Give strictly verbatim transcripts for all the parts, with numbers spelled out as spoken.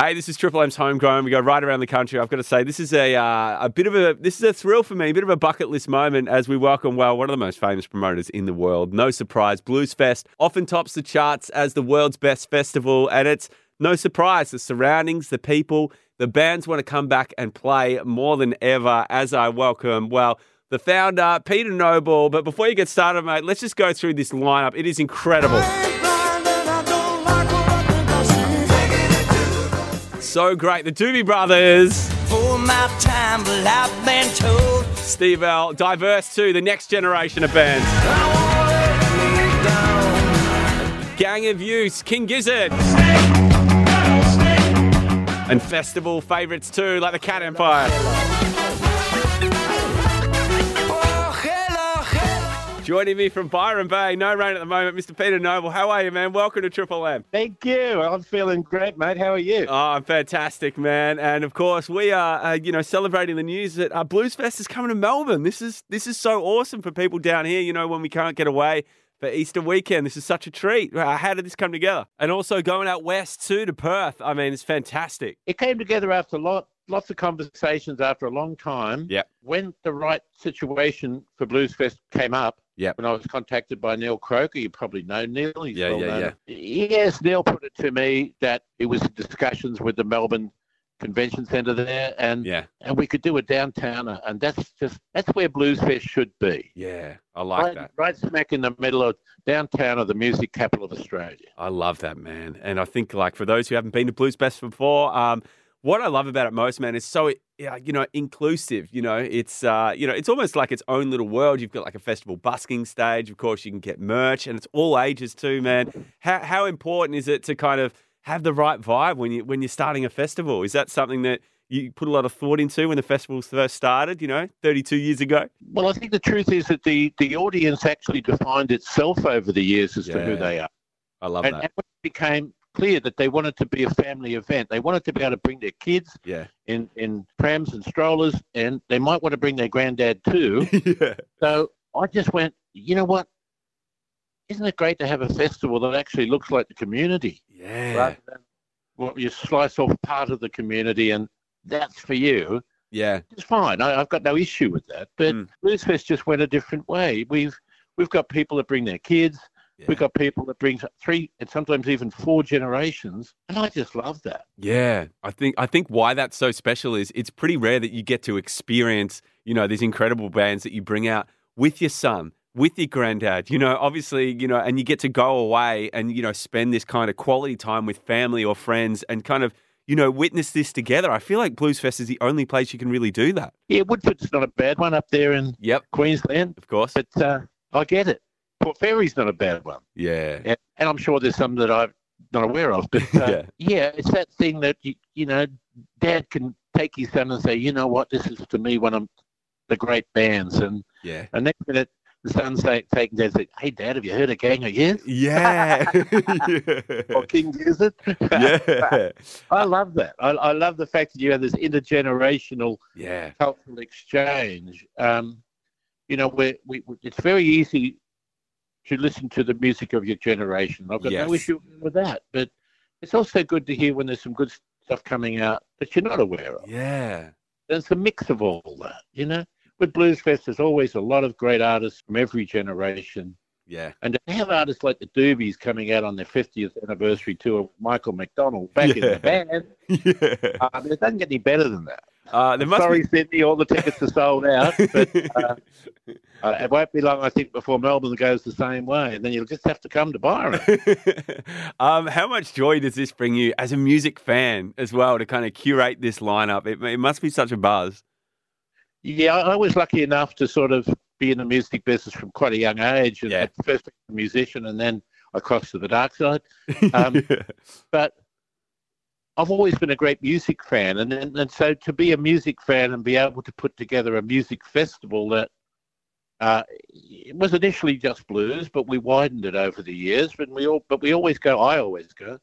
Hey, this is Triple M's Homegrown. We go right around the country. I've got to say, this is a uh, a bit of a this is a thrill for me, a bit of a bucket list moment as we welcome, well, one of the most famous promoters in the world. No surprise, Bluesfest often tops the charts as the world's best festival, and it's no surprise the surroundings, the people, the bands want to come back and play more than ever. As I welcome, well, the founder, Peter Noble. But before you get started, mate, let's just go through this lineup. It is incredible. So great. The Doobie Brothers. For my time, well, I've been told. Steve L. Diverse too, the next generation of bands. Gang of Youths, King Gizzard. And festival favourites too, like the Cat Empire. Joining me from Byron Bay, no rain at the moment, Mister Peter Noble. How are you, man? Welcome to Triple M. Thank you. I'm feeling great, mate. How are you? Oh, I'm fantastic, man. And of course, we are, uh, you know, celebrating the news that uh, Bluesfest is coming to Melbourne. This is this is so awesome for people down here. You know, when we can't get away for Easter weekend, this is such a treat. How did this come together? And also going out west too to Perth. I mean, it's fantastic. It came together after a lot. Lots of conversations after a long time. Yeah. When the right situation for Bluesfest came up, yeah. When I was contacted by Neil Croker, you probably know Neil. He's yeah, well yeah, known. yeah. Yes, Neil put it to me that it was discussions with the Melbourne Convention Center there, and yeah. and we could do a downtowner, and that's just that's where Bluesfest should be. Yeah, I like right, that. Right smack in the middle of downtown of the music capital of Australia. I love that, man. And I think, like, for those who haven't been to Bluesfest before, um. What I love about it most, man, is so, you know, inclusive. You know, it's uh, you know, it's almost like its own little world. You've got like a festival busking stage. Of course, you can get merch, and it's all ages too, man. How how important is it to kind of have the right vibe when you when you're starting a festival? Is that something that you put a lot of thought into when the festival first started? You know, thirty-two years ago. Well, I think the truth is that the the audience actually defined itself over the years as yeah. to who they are. I love and, that. And when it became clear that they wanted to be a family event. They wanted to be able to bring their kids yeah. in, in prams and strollers, and they might want to bring their granddad too. yeah. So I just went, you know what? Isn't it great to have a festival that actually looks like the community? Yeah. Rather than, well, you slice off part of the community and that's for you. Yeah. It's fine. I, I've got no issue with that. But mm. Bluesfest just went a different way. We've we've got people that bring their kids. Yeah. We've got people that bring three and sometimes even four generations, and I just love that. Yeah, I think I think why that's so special is it's pretty rare that you get to experience, you know, these incredible bands that you bring out with your son, with your granddad, you know, obviously, you know, and you get to go away and, you know, spend this kind of quality time with family or friends and kind of, you know, witness this together. I feel like Bluesfest is the only place you can really do that. Yeah, Woodford's not a bad one up there in yep. Queensland. Of course. But uh, I get it. Port Fairy's not a bad one. Yeah. And, and I'm sure there's some that I'm not aware of. But uh, yeah. yeah, it's that thing that, you, you know, Dad can take his son and say, you know what, this is to me one of the great bands. And yeah. and next minute, the son's say, taking Dad and say, hey, Dad, have you heard of Gang of Youths? Yeah. yeah. Or King Gizzard? yeah. I love that. I, I love the fact that you have this intergenerational yeah. cultural exchange. Um, you know, we're, we, we, it's very easy to listen to the music of your generation. I've got yes. no issue with that, but it's also good to hear when there's some good stuff coming out that you're not aware of. Yeah. There's a mix of all that, you know? With Bluesfest, there's always a lot of great artists from every generation. Yeah. And to have artists like the Doobies coming out on their fiftieth anniversary tour with Michael McDonald back yeah. in the band, yeah. uh, it doesn't get any better than that. Uh, there must Sorry, be... Sydney, all the tickets are sold out, but uh, uh, it won't be long, I think, before Melbourne goes the same way, and then you'll just have to come to Byron. um, how much joy does this bring you as a music fan as well to kind of curate this lineup? It, it must be such a buzz. Yeah, I was lucky enough to sort of be in the music business from quite a young age, and yeah. at first a musician, and then I crossed to the dark side. Um, yeah. But I've always been a great music fan, and, and and so to be a music fan and be able to put together a music festival that uh, it was initially just blues, but we widened it over the years. But we all, but we always go. I always go,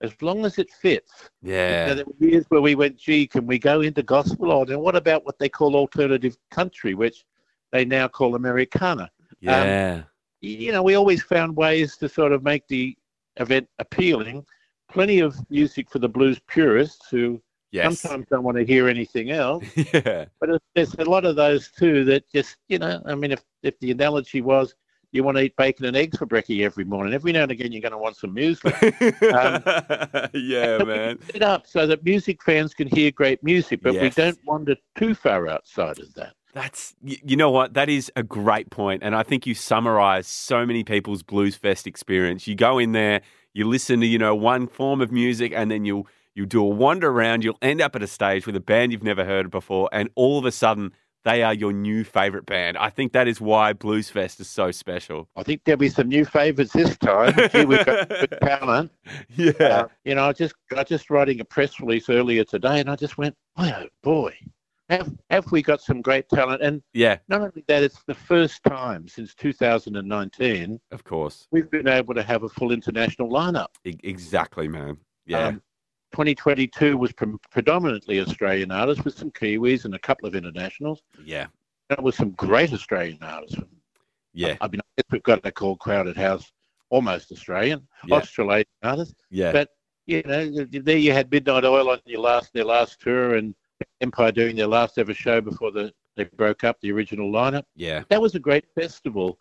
as long as it fits. Yeah. You know, there were years where we went, gee, can we go into gospel? Or and what about what they call alternative country, which they now call Americana? Yeah. Um, you know, we always found ways to sort of make the event appealing. plenty of music for the blues purists who yes. sometimes don't want to hear anything else. Yeah. But there's a lot of those too that just, you know, I mean, if, if the analogy was you want to eat bacon and eggs for brekkie every morning, every now and again you're going to want some music. Um, yeah, man. Set it up so that music fans can hear great music, but yes. we don't wander too far outside of that. That's, you know what, that is a great point. And I think you summarize so many people's Bluesfest experience. You go in there, you listen to, you know, one form of music, and then you'll, you'll do a wander around, you'll end up at a stage with a band you've never heard before, and all of a sudden, they are your new favourite band. I think that is why Bluesfest is so special. I think there'll be some new favourites this time. Here we've got good talent. Yeah. Uh, you know, I just I just writing a press release earlier today, and I just went, oh, boy. Have, have we got some great talent? And yeah. not only that, it's the first time since two thousand nineteen. Of course. We've been able to have a full international lineup. E- exactly, man. Yeah. Um, twenty twenty-two was pre- predominantly Australian artists with some Kiwis and a couple of internationals. Yeah. That was some great Australian artists. Yeah. I, I mean, I guess we've got to call Crowded House almost Australian, yeah. Australasian artists. Yeah. But, you know, there you had Midnight Oil on your last, their last tour, and Empire doing their last ever show before the, they broke up the original lineup. Yeah. That was a great festival.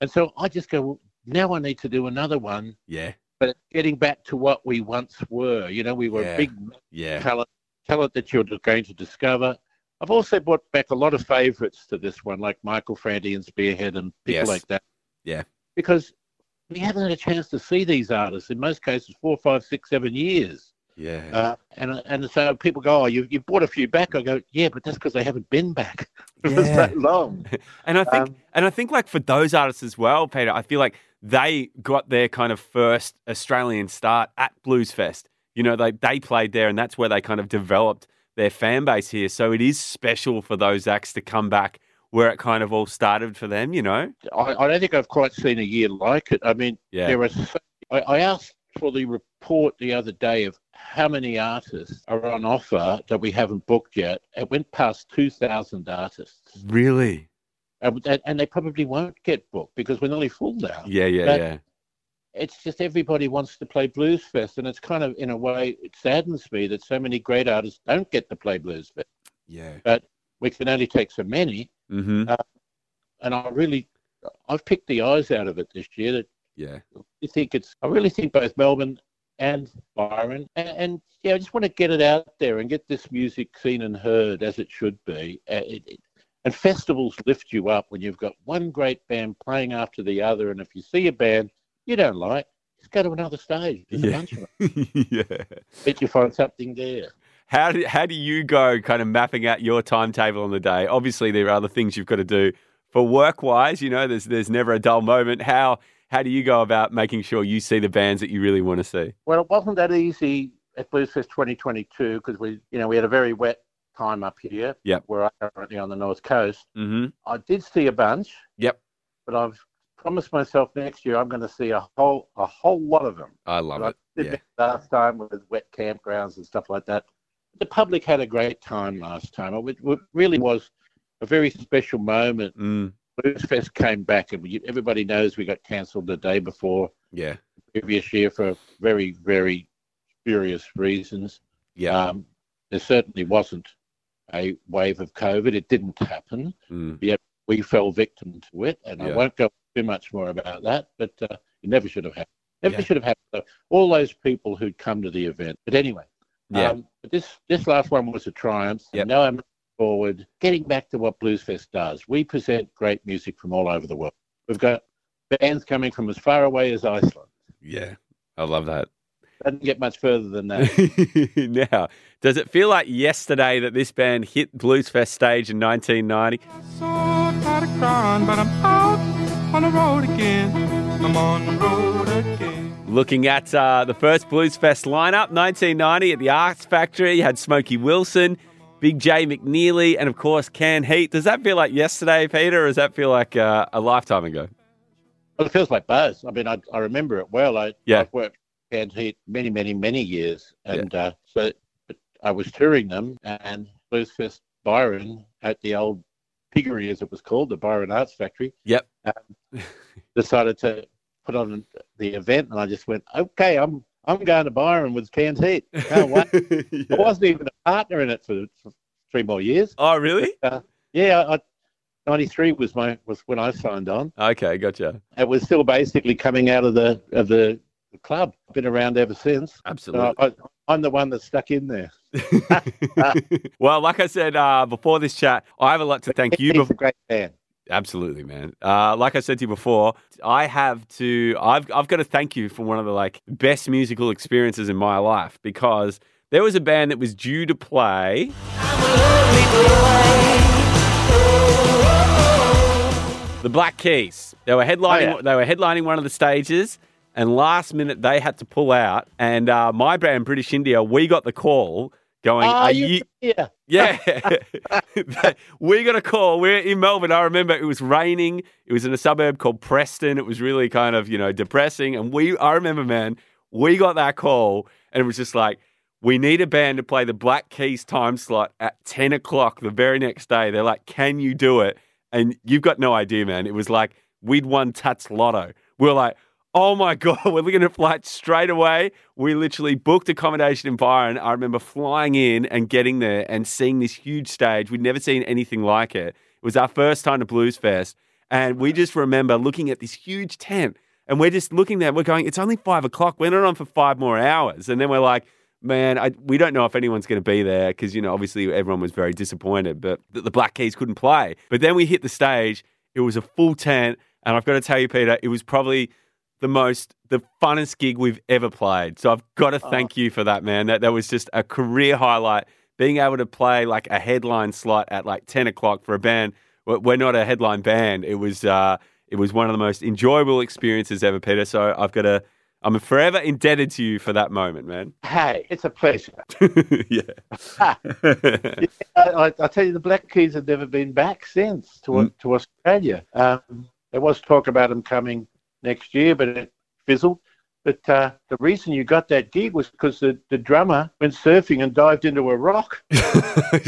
And so I just go, well, now I need to do another one. Yeah. But it's getting back to what we once were. You know, we were yeah. a big yeah. talent, talent that you're going to discover. I've also brought back a lot of favourites to this one, like Michael Franti and Spearhead and people yes. like that. Yeah. Because we haven't had a chance to see these artists, in most cases, four, five, six, seven years. Yeah, uh, and and so people go, oh, you you brought a few back. I go, yeah, but that's because they haven't been back for yeah. so long. and I think um, and I think like for those artists as well, Peter, I feel like they got their kind of first Australian start at Bluesfest. You know, they they played there, and that's where they kind of developed their fan base here. So it is special for those acts to come back where it kind of all started for them. You know, I, I don't think I've quite seen a year like it. I mean, yeah. there are. So, I, I asked for the report the other day of how many artists are on offer that we haven't booked yet. It went past two thousand artists. Really? And, and they probably won't get booked because we're nearly full now. Yeah, yeah, but yeah. It's just everybody wants to play Bluesfest, and it's kind of, in a way, it saddens me that so many great artists don't get to play Bluesfest. Yeah. But we can only take so many. Mm-hmm. Uh, and I really, I've picked the eyes out of it this year that Yeah, I think it's. I really think both Melbourne and Byron, and, and yeah, I just want to get it out there and get this music seen and heard as it should be. Uh, it, it, and festivals lift you up when you've got one great band playing after the other, and if you see a band you don't like, just go to another stage. There's yeah. a bunch of them. yeah, bet you find something there. How do, how do you go kind of mapping out your timetable on the day? Obviously, there are other things you've got to do for work wise. You know, there's there's never a dull moment. How How do you go about making sure you see the bands that you really want to see? Well, it wasn't that easy at Bluesfest twenty twenty-two because we, you know, we had a very wet time up here. Yep. Where I'm currently on the North Coast. Mm-hmm. I did see a bunch. Yep. But I've promised myself next year I'm going to see a whole a whole lot of them. I love but it. I did yeah. that last time with wet campgrounds and stuff like that. The public had a great time last time. It really was a very special moment. Mm. Bluesfest came back, and we, everybody knows we got cancelled the day before. Yeah, the previous year for very, very spurious reasons. Yeah, um, there certainly wasn't a wave of COVID. It didn't happen. Mm. Yet we fell victim to it, and yeah. I won't go too much more about that. But uh, it never should have happened. Never yeah. should have happened. All those people who'd come to the event. But anyway, yeah. Um, but this this last one was a triumph. Yep. And now I'm. Forward, getting back to what Bluesfest does. We present great music from all over the world. We've got bands coming from as far away as Iceland. Yeah, I love that. Doesn't get much further than that. Now, does it feel like yesterday that this band hit Bluesfest stage in nineteen ninety? I saw a lot of crime, but I'm out on the road again. I'm on the road again. Looking at uh, the first Bluesfest lineup, nineteen ninety at the Arts Factory, you had Smokey Wilson, Big Jay McNeely, and, of course, Canned Heat. Does that feel like yesterday, Peter, or does that feel like uh, a lifetime ago? Well, it feels like both. I mean, I, I remember it well. I, yeah. I've worked with Canned Heat many, many, many years. And yeah. uh, so I was touring them, and Bluesfest Byron at the old piggery, as it was called, the Byron Arts Factory, yep. um, decided to put on the event, and I just went, okay, I'm I'm going to Byron with Canned Heat. Can't wait. Yeah. I wasn't even a partner in it for, for three more years. Oh, really? But, uh, yeah, I, ninety-three was my was when I signed on. Okay, gotcha. It was still basically coming out of the of the club. Been around ever since. Absolutely. So I, I, I'm the one that stuck in there. Well, like I said uh, before this chat, I have a lot to thank you. He's a great man. Absolutely, man. Uh, like I said to you before, I have to. I've I've got to thank you for one of the like best musical experiences in my life, because there was a band that was due to play. The Black Keys. They were headlining. Oh, yeah. They were headlining one of the stages, and last minute they had to pull out. And uh, my band, British India, we got the call. Going, are, are you here? Yeah. We got a call. We're in Melbourne. I remember it was raining. It was in a suburb called Preston. It was really kind of, you know, depressing. And we, I remember, man, we got that call and it was just like, we need a band to play the Black Keys time slot at ten o'clock the very next day. They're like, can you do it? And you've got no idea, man. It was like, we'd won Tats Lotto. We were like, oh my God, we're looking to fly straight away. We literally booked accommodation in Byron. I remember flying in and getting there and seeing this huge stage. We'd never seen anything like it. It was our first time to Bluesfest. And we just remember looking at this huge tent and we're just looking there. We're going, it's only five o'clock. We're not on for five more hours. And then we're like, man, I, we don't know if anyone's going to be there because, you know, obviously everyone was very disappointed, but the Black Keys couldn't play. But then we hit the stage. It was a full tent. And I've got to tell you, Peter, it was probably the most, the funnest gig we've ever played. So I've got to thank oh. you for that, man. That that was just a career highlight, being able to play like a headline slot at like ten o'clock for a band. We're not a headline band. It was uh, it was one of the most enjoyable experiences ever, Peter. So I've got to, I'm forever indebted to you for that moment, man. Hey, it's a pleasure. Yeah. yeah I, I tell you, the Black Keys have never been back since to, mm. to Australia. Um, there was talk about them coming next year, but it fizzled. But uh, the reason you got that gig was because the, the drummer went surfing and dived into a rock.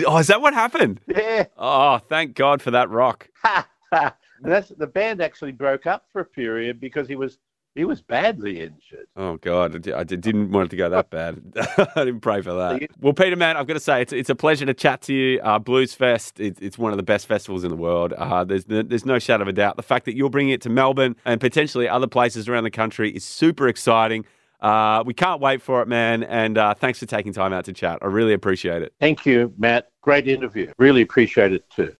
Oh, is that what happened? Yeah. Oh, thank God for that rock. And that's, the band actually broke up for a period because he was he was badly injured. Oh, God. I didn't want it to go that bad. I didn't pray for that. Well, Peter, man, I've got to say, it's, it's a pleasure to chat to you. Uh, Bluesfest, it, it's one of the best festivals in the world. Uh, there's, there's no shadow of a doubt. The fact that you're bringing it to Melbourne and potentially other places around the country is super exciting. Uh, we can't wait for it, man. And uh, thanks for taking time out to chat. I really appreciate it. Thank you, Matt. Great interview. Really appreciate it too.